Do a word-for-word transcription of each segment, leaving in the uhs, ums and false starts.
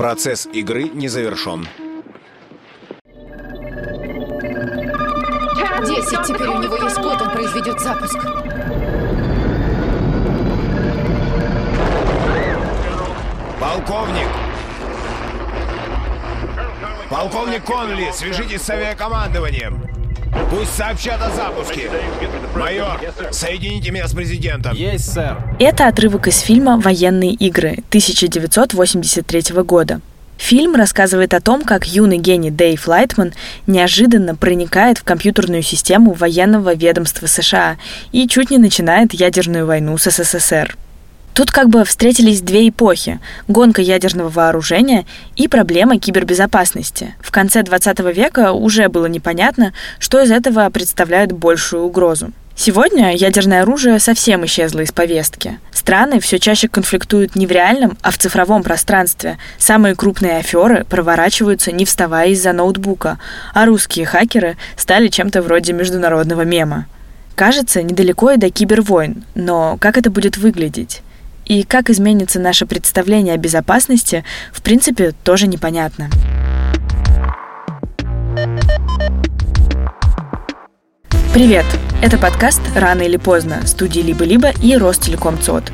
Процесс игры не завершен. десять. Теперь у него есть код, он произведет запуск. Полковник! Полковник Конли, свяжитесь с авиакомандованием. Пусть сообщат о запуске. Майор, соедините меня с президентом. Есть, сэр. Это отрывок из фильма «Военные игры» тысяча девятьсот восемьдесят третьего года. Фильм рассказывает о том, как юный гений Дэйв Лайтман неожиданно проникает в компьютерную систему военного ведомства США и чуть не начинает ядерную войну с СССР. Тут как бы встретились две эпохи – гонка ядерного вооружения и проблема кибербезопасности. В конце двадцатого века уже было непонятно, что из этого представляет большую угрозу. Сегодня ядерное оружие совсем исчезло из повестки. Страны все чаще конфликтуют не в реальном, а в цифровом пространстве. Самые крупные аферы проворачиваются, не вставая из-за ноутбука, а русские хакеры стали чем-то вроде международного мема. Кажется, недалеко и до кибервойн, но как это будет выглядеть? И как изменится наше представление о безопасности, в принципе, тоже непонятно. Привет! Это подкаст «Рано или поздно» студии «Либо-либо» и Ростелеком-ЦОД.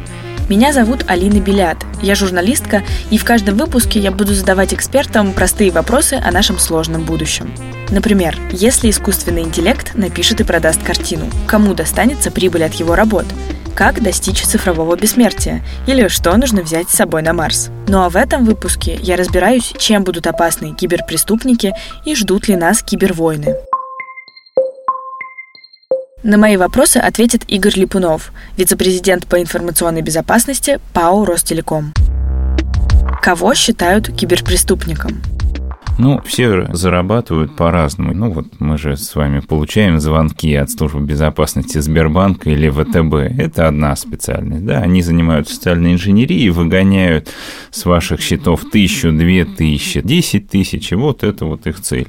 Меня зовут Алина Белят, я журналистка, и в каждом выпуске я буду задавать экспертам простые вопросы о нашем сложном будущем. Например, если искусственный интеллект напишет и продаст картину, кому достанется прибыль от его работ? Как достичь цифрового бессмертия, или что нужно взять с собой на Марс. Ну а в этом выпуске я разбираюсь, чем будут опасны киберпреступники и ждут ли нас кибервойны. На мои вопросы ответит Игорь Ляпунов, вице-президент по информационной безопасности ПАО «Ростелеком». Кого считают киберпреступником? Ну, все зарабатывают по-разному. Ну, вот мы же с вами получаем звонки от службы безопасности Сбербанка или вэ тэ бэ. Это одна специальность, да. Они занимаются социальной инженерией, выгоняют с ваших счетов тысячу, две тысячи, десять тысяч, и вот это вот их цель.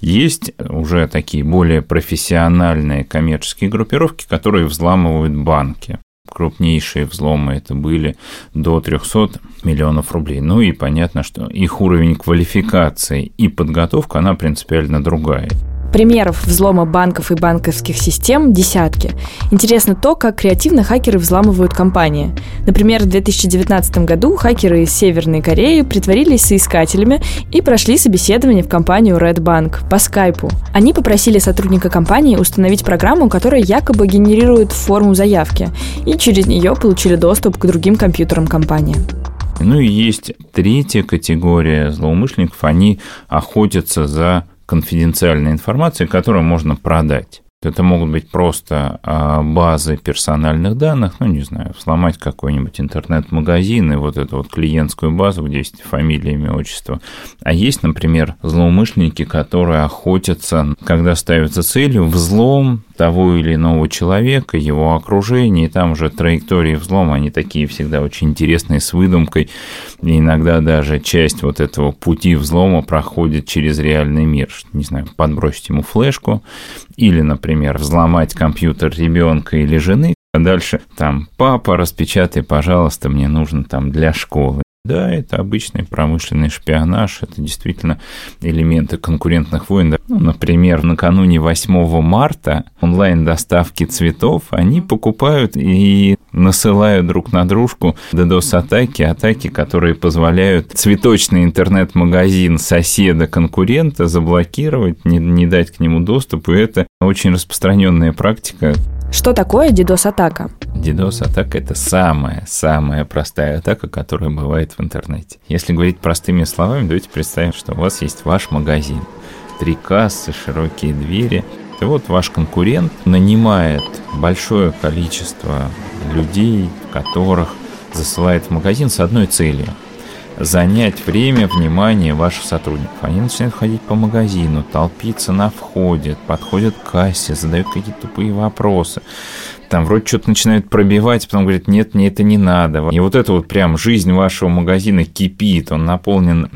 Есть уже такие более профессиональные коммерческие группировки, которые взламывают банки. Крупнейшие взломы это были до трёхсот миллионов рублей. Ну и понятно, что их уровень квалификации и подготовка, она принципиально другая. Примеров взлома банков и банковских систем десятки. Интересно то, как креативно хакеры взламывают компании. Например, в две тысячи девятнадцатом году хакеры из Северной Кореи притворились соискателями и прошли собеседование в компанию Red Bank по скайпу. Они попросили сотрудника компании установить программу, которая якобы генерирует форму заявки, и через нее получили доступ к другим компьютерам компании. Ну и есть третья категория злоумышленников. Они охотятся за конфиденциальной информации, которую можно продать. Это могут быть просто базы персональных данных, ну, не знаю, сломать какой-нибудь интернет-магазин и вот эту вот клиентскую базу, где есть фамилия, имя, отчество. А есть, например, злоумышленники, которые охотятся, когда ставятся целью взлом того или иного человека, его окружения, и там уже траектории взлома, они такие всегда очень интересные, с выдумкой, и иногда даже часть вот этого пути взлома проходит через реальный мир, не знаю, подбросить ему флешку, или, например, Например, взломать компьютер ребенка или жены, а дальше там папа, распечатай, пожалуйста, мне нужно там для школы. Да, это обычный промышленный шпионаж, это действительно элементы конкурентных войн. Ну, например, накануне восьмого марта онлайн-доставки цветов они покупают и насылают друг на дружку DDoS-атаки, атаки, которые позволяют цветочный интернет-магазин соседа-конкурента заблокировать, не, не дать к нему доступ, и это очень распространенная практика. Что такое DDoS-атака? DDoS-атака – это самая-самая простая атака, которая бывает в интернете. Если говорить простыми словами, давайте представим, что у вас есть ваш магазин. Три кассы, широкие двери. И вот ваш конкурент нанимает большое количество людей, которых засылает в магазин с одной целью – занять время, внимание ваших сотрудников. Они начинают ходить по магазину, толпиться на входе, подходят к кассе, задают какие-то тупые вопросы. Там вроде что-то начинают пробивать, потом говорят, нет, мне это не надо. И вот это вот прям жизнь вашего магазина кипит, он наполнен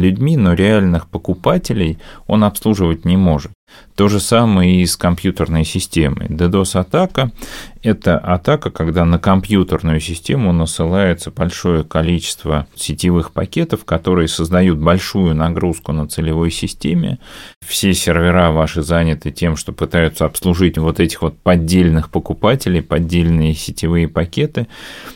людьми, но реальных покупателей он обслуживать не может. То же самое и с компьютерной системой. DDoS-атака – это атака, когда на компьютерную систему насылается большое количество сетевых пакетов, которые создают большую нагрузку на целевой системе. Все сервера ваши заняты тем, что пытаются обслужить вот этих вот поддельных покупателей, поддельные сетевые пакеты,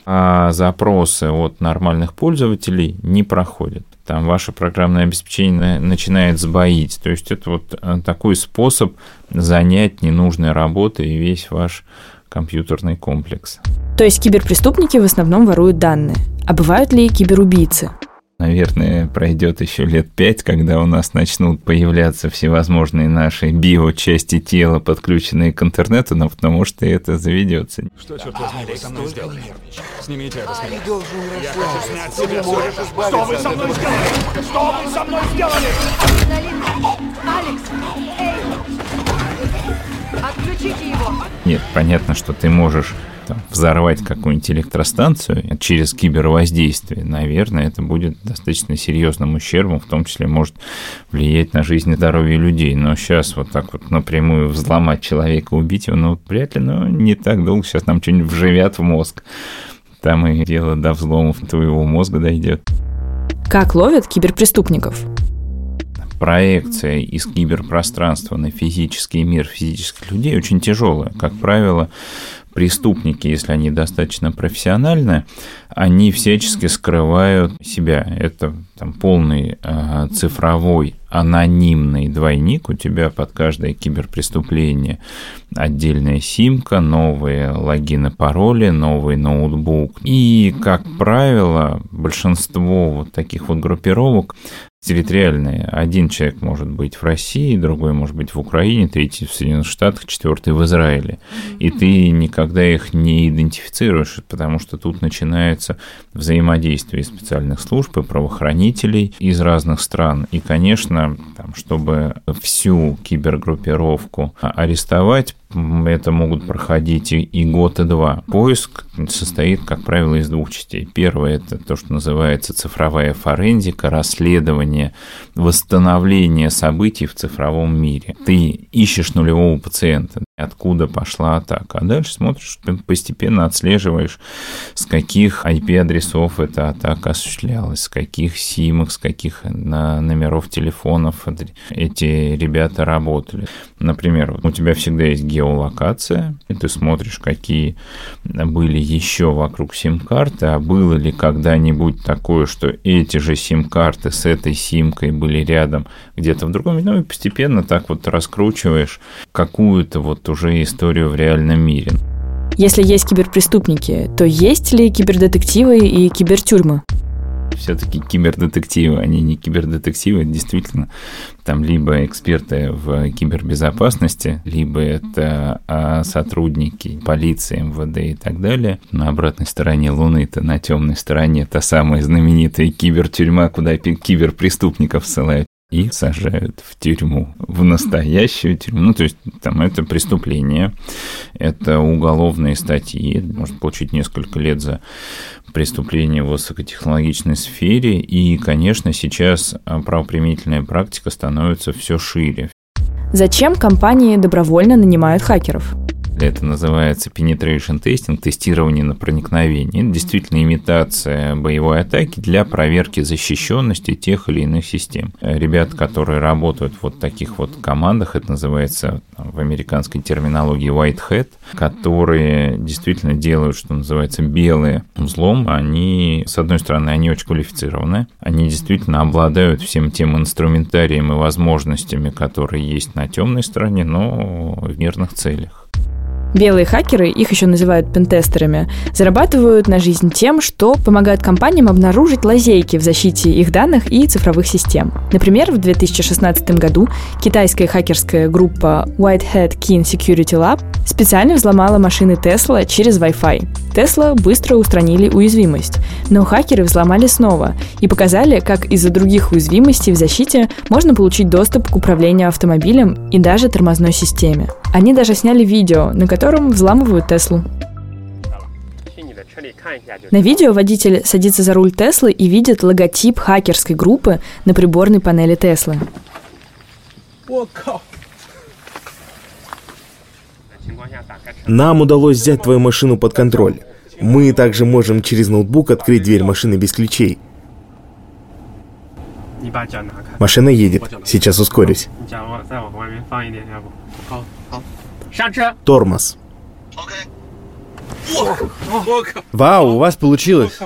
а запросы от нормальных пользователей не проходят. Там ваше программное обеспечение начинает сбоить. То есть это вот такой способ занять ненужной работой и весь ваш компьютерный комплекс. То есть киберпреступники в основном воруют данные. А бывают ли киберубийцы? Наверное, пройдет еще лет пять, когда у нас начнут появляться всевозможные наши биочасти тела, подключенные к интернету, но потому что это заведется. Что, черт возьми, вы со мной сделали? Снимите это с меня. Я хочу снять себя все. Что вы со мной сделали? Что вы со мной сделали? Алекс! Эй! Отключите его! Нет, понятно, что ты можешь... Там, взорвать какую-нибудь электростанцию через кибервоздействие, наверное, это будет достаточно серьезным ущербом, в том числе может влиять на жизнь и здоровье людей. Но сейчас вот так вот напрямую взломать человека, убить его, ну, вряд ли, но не так долго. Сейчас нам что-нибудь вживят в мозг. Там и дело до взломов твоего мозга дойдет. Как ловят киберпреступников? Проекция из киберпространства на физический мир физических людей очень тяжелая. Как правило, преступники, если они достаточно профессиональны, они всячески скрывают себя. Это там, полный э, цифровой анонимный двойник. У тебя под каждое киберпреступление отдельная симка, новые логины, пароли, новый ноутбук. И, как правило, большинство вот таких вот группировок территориальные. Один человек может быть в России, другой может быть в Украине, третий в Соединенных Штатах, четвертый в Израиле. И ты никогда их не идентифицируешь, потому что тут начинается взаимодействие специальных служб и правоохранителей из разных стран. И, конечно, там, чтобы всю кибергруппировку арестовать, это могут проходить и год, и два. Поиск состоит, как правило, из двух частей. Первое – это то, что называется цифровая форензика, расследование, восстановление событий в цифровом мире. Ты ищешь нулевого пациента, откуда пошла атака. А дальше смотришь, ты постепенно отслеживаешь, с каких ай пи-адресов эта атака осуществлялась, с каких симок, с каких номеров телефонов эти ребята работали. Например, у тебя всегда есть география, геолокация, и ты смотришь, какие были еще вокруг сим-карты, а было ли когда-нибудь такое, что эти же сим-карты с этой симкой были рядом где-то в другом, ну и постепенно так вот раскручиваешь какую-то вот уже историю в реальном мире. Если есть киберпреступники, то есть ли кибердетективы и кибертюрьмы? Все-таки кибердетективы, они не кибердетективы, это действительно там либо эксперты в кибербезопасности, либо это сотрудники полиции, МВД и так далее. На обратной стороне Луны-то, на темной стороне, та самая знаменитая кибертюрьма, куда киберпреступников ссылают. И сажают в тюрьму, в настоящую тюрьму. Ну, то есть, там это преступление, это уголовные статьи. Может получить несколько лет за преступление в высокотехнологичной сфере. И, конечно, сейчас правоприменительная практика становится все шире. Зачем компании добровольно нанимают хакеров? Это называется penetration testing, тестирование на проникновение. Это действительно имитация боевой атаки для проверки защищенности тех или иных систем. Ребята, которые работают в вот таких вот командах, это называется в американской терминологии White Hat, которые действительно делают, что называется, белый взлом. Они, с одной стороны, они очень квалифицированы, они действительно обладают всем тем инструментарием и возможностями, которые есть на темной стороне, но в мирных целях. Белые хакеры, их еще называют пентестерами, зарабатывают на жизнь тем, что помогают компаниям обнаружить лазейки в защите их данных и цифровых систем. Например, в две тысячи шестнадцатом году китайская хакерская группа White Hat Keen Security Lab специально взломала машины Tesla через Wi-Fi. Tesla быстро устранили уязвимость, но хакеры взломали снова и показали, как из-за других уязвимостей в защите можно получить доступ к управлению автомобилем и даже тормозной системе. Они даже сняли видео, на котором взламывают Теслу. На видео водитель садится за руль Теслы и видит логотип хакерской группы на приборной панели Теслы. Нам удалось взять твою машину под контроль. Мы также можем через ноутбук открыть дверь машины без ключей. Машина едет. Сейчас ускорюсь. Тормоз. Вау, у вас получилось.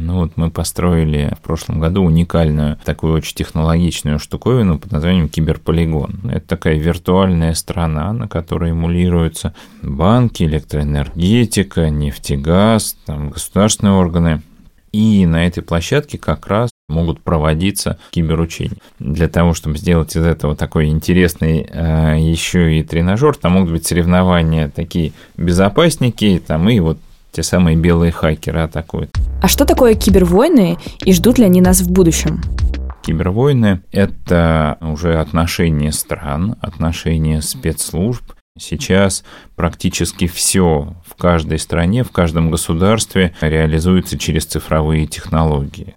Ну вот мы построили в прошлом году уникальную, такую очень технологичную штуковину под названием киберполигон. Это такая виртуальная страна, на которой эмулируются банки, электроэнергетика, нефтегаз, там, государственные органы. И на этой площадке как раз могут проводиться киберучения. Для того, чтобы сделать из этого такой интересный э, еще и тренажер, там могут быть соревнования такие безопасники, там и вот те самые белые хакеры атакуют. А что такое кибервойны и ждут ли они нас в будущем? Кибервойны – это уже отношения стран, отношения спецслужб. Сейчас практически все в каждой стране, в каждом государстве реализуется через цифровые технологии.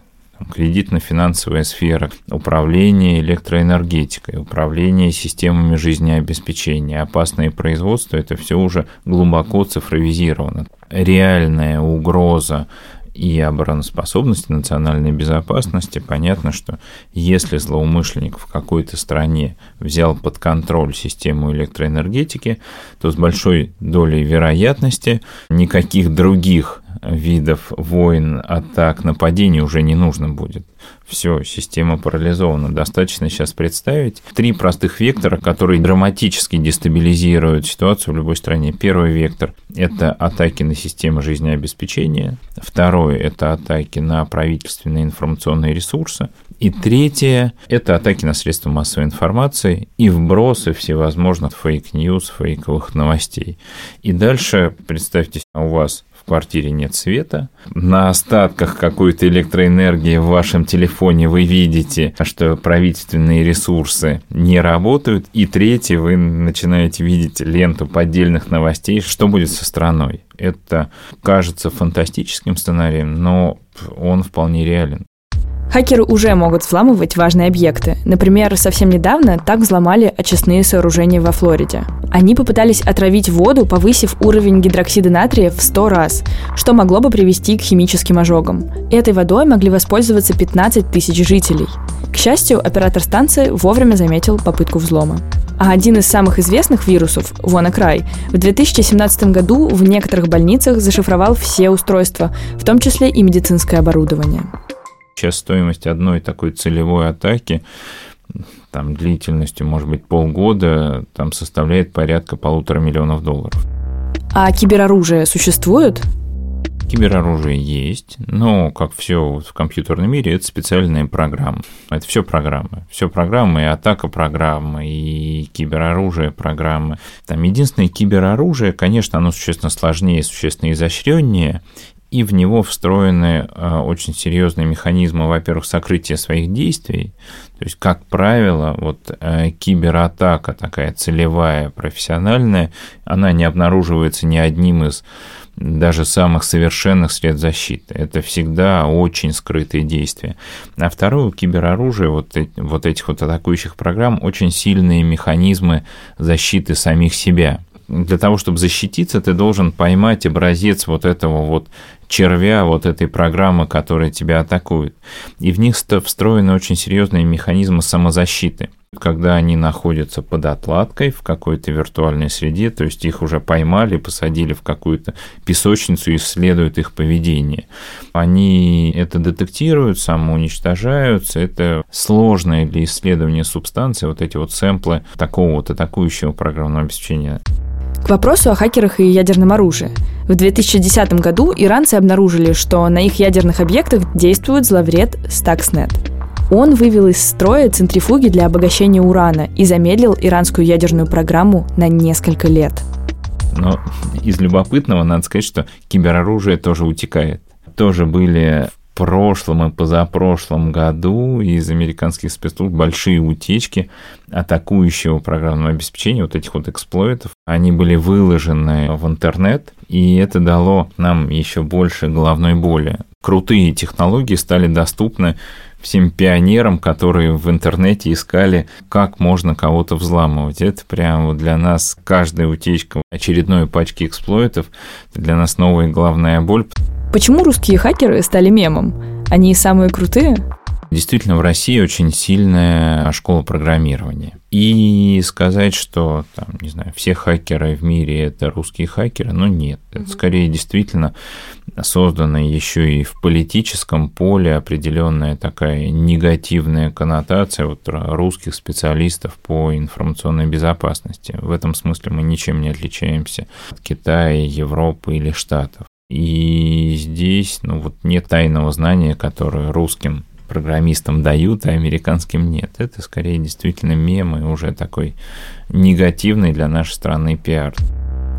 Кредитно-финансовая сфера, управление электроэнергетикой, управление системами жизнеобеспечения, опасные производства – это все уже глубоко цифровизировано. Реальная угроза и обороноспособности, национальной безопасности, понятно, что если злоумышленник в какой-то стране взял под контроль систему электроэнергетики, то с большой долей вероятности никаких других видов войн, атак, нападений уже не нужно будет. Все, система парализована. Достаточно сейчас представить три простых вектора, которые драматически дестабилизируют ситуацию в любой стране. Первый вектор – это атаки на системы жизнеобеспечения. Второй – это атаки на правительственные информационные ресурсы. И третье – это атаки на средства массовой информации и вбросы всевозможных фейк-ньюс, фейковых новостей. И дальше, представьте, у вас в квартире нет света, на остатках какой-то электроэнергии в вашем телефоне вы видите, что правительственные ресурсы не работают, и третье, вы начинаете видеть ленту поддельных новостей, что будет со страной. Это кажется фантастическим сценарием, но он вполне реален. Хакеры уже могут взламывать важные объекты. Например, совсем недавно так взломали очистные сооружения во Флориде. Они попытались отравить воду, повысив уровень гидроксида натрия в сто раз, что могло бы привести к химическим ожогам. Этой водой могли воспользоваться пятнадцать тысяч жителей. К счастью, оператор станции вовремя заметил попытку взлома. А один из самых известных вирусов, WannaCry, в две тысячи семнадцатом году в некоторых больницах зашифровал все устройства, в том числе и медицинское оборудование. Сейчас стоимость одной такой целевой атаки там, длительностью, может быть, полгода там, составляет порядка полутора миллионов долларов. А кибероружие существует? Кибероружие есть, но, как все в компьютерном мире, это специальные программы. Это все программы. Все программы, и атака программы, и кибероружие программы. Там единственное кибероружие, конечно, оно существенно сложнее, существенно изощреннее, и в него встроены очень серьезные механизмы, во-первых, сокрытия своих действий. То есть, как правило, вот кибератака такая целевая, профессиональная, она не обнаруживается ни одним из даже самых совершенных средств защиты. Это всегда очень скрытые действия. А второе, у кибероружия, вот, вот этих вот атакующих программ, очень сильные механизмы защиты самих себя. Для того, чтобы защититься, ты должен поймать образец вот этого вот червя, вот этой программы, которая тебя атакует. И в них встроены очень серьезные механизмы самозащиты. Когда они находятся под отладкой в какой-то виртуальной среде, то есть их уже поймали, посадили в какую-то песочницу и исследуют их поведение. Они это детектируют, самоуничтожаются. Это сложные для исследования субстанции, вот эти вот сэмплы такого вот атакующего программного обеспечения. К вопросу о хакерах и ядерном оружии. В две тысячи десятом году иранцы обнаружили, что на их ядерных объектах действует зловред Stuxnet. Он вывел из строя центрифуги для обогащения урана и замедлил иранскую ядерную программу на несколько лет. Но из любопытного надо сказать, что кибероружие тоже утекает. Тоже были в прошлом и позапрошлом году из американских спецслужб большие утечки атакующего программного обеспечения, вот этих вот эксплойтов. Они были выложены в интернет, и это дало нам еще больше головной боли. Крутые технологии стали доступны всем пионерам, которые в интернете искали, как можно кого-то взламывать. Это прямо для нас каждая утечка очередной пачки эксплойтов, для нас новая главная боль. Почему русские хакеры стали мемом? Они самые крутые? Действительно, в России очень сильная школа программирования. И сказать, что там, не знаю, все хакеры в мире – это русские хакеры, ну нет. Это скорее действительно создана еще и в политическом поле определенная такая негативная коннотация вот русских специалистов по информационной безопасности. В этом смысле мы ничем не отличаемся от Китая, Европы или Штатов. И здесь ну, вот нет тайного знания, которое русским программистам дают, а американским нет. Это скорее действительно мем и уже такой негативный для нашей страны пиар.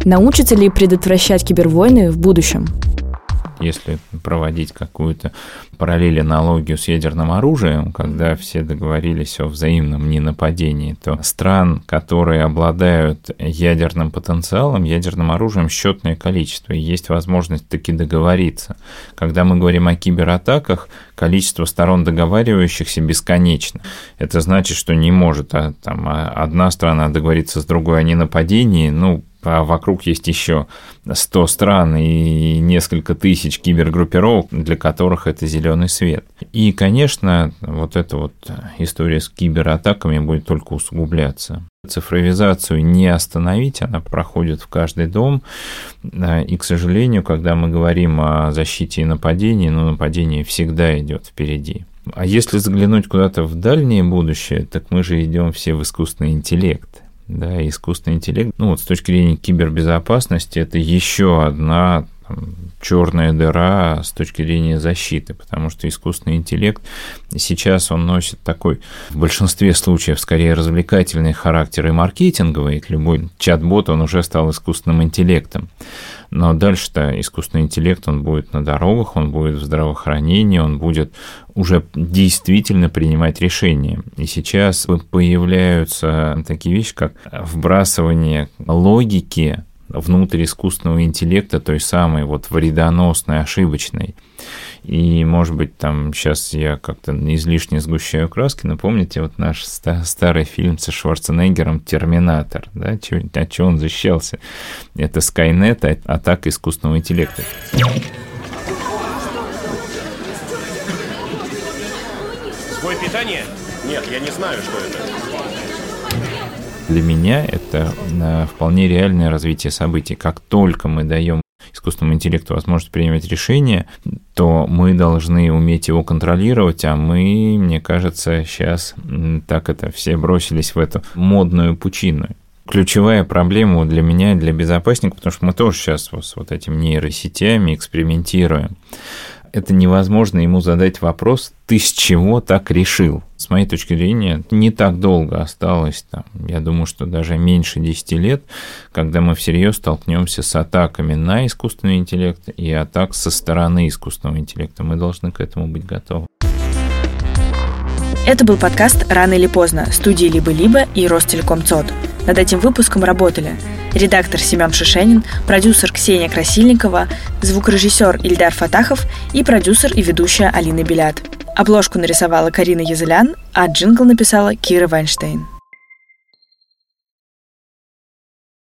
Научится ли предотвращать кибервойны в будущем? Если проводить какую-то параллель, аналогию с ядерным оружием, когда все договорились о взаимном ненападении, то стран, которые обладают ядерным потенциалом, ядерным оружием, счетное количество, и есть возможность таки договориться. Когда мы говорим о кибератаках, количество сторон договаривающихся бесконечно. Это значит, что не может а, там, одна страна договориться с другой о ненападении, ну, а вокруг есть еще сто стран и несколько тысяч кибергруппировок, для которых это зеленый свет. И, конечно, вот эта вот история с кибератаками будет только усугубляться. Цифровизацию не остановить, она проходит в каждый дом. И, к сожалению, когда мы говорим о защите и нападении, ну, нападение всегда идет впереди. А если заглянуть куда-то в дальнее будущее, так мы же идем все в искусственный интеллект. Да, искусственный интеллект. Ну вот с точки зрения кибербезопасности это еще одна там, черная дыра с точки зрения защиты, потому что искусственный интеллект сейчас он носит такой в большинстве случаев скорее развлекательный характер и маркетинговый, и любой чат-бот он уже стал искусственным интеллектом. Но дальше-то искусственный интеллект, он будет на дорогах, он будет в здравоохранении, он будет уже действительно принимать решения. И сейчас появляются такие вещи, как вбрасывание логики внутрь искусственного интеллекта, той самой вот вредоносной, ошибочной. И, может быть, там сейчас я как-то излишне сгущаю краски, но помните вот наш ста- старый фильм со Шварценеггером «Терминатор», да, Че, от чего он защищался? Это Скайнет, а- атака искусственного интеллекта. Сбой питания? Нет, я не знаю, что это. Для меня это вполне реальное развитие событий. Как только мы даем искусственному интеллекту возможность принимать решения, то мы должны уметь его контролировать, а мы, мне кажется, сейчас так это все бросились в эту модную пучину. Ключевая проблема для меня, для безопасника, потому что мы тоже сейчас с вот этими нейросетями экспериментируем. Это невозможно ему задать вопрос, ты с чего так решил? С моей точки зрения, не так долго осталось, там, я думаю, что даже меньше десяти лет, когда мы всерьез столкнемся с атаками на искусственный интеллект и атак со стороны искусственного интеллекта. Мы должны к этому быть готовы. Это был подкаст «Рано или поздно» студии «Либо-либо» и «Ростелеком-ЦОД». Над этим выпуском работали редактор Семен Шешенин, продюсер Ксения Красильникова, звукорежиссер Ильдар Фаттахов и продюсер и ведущая Алина Белят. Обложку нарисовала Карина Язылян, а джингл написала Кира Вайнштейн.